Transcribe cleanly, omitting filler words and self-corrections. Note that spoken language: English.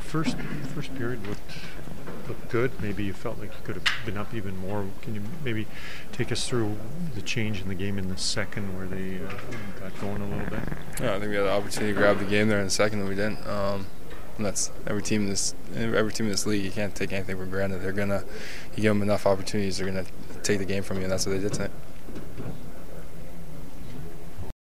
First period looked good. Maybe you felt like you could have been up even more. Can you maybe take us through the change in the game in the second where they got going a little bit? Yeah, I think we had the opportunity to grab the game there in the second and we didn't. And that's every team in this league. You can't take anything for granted. You give them enough opportunities, they're gonna take the game from you, and that's what they did tonight.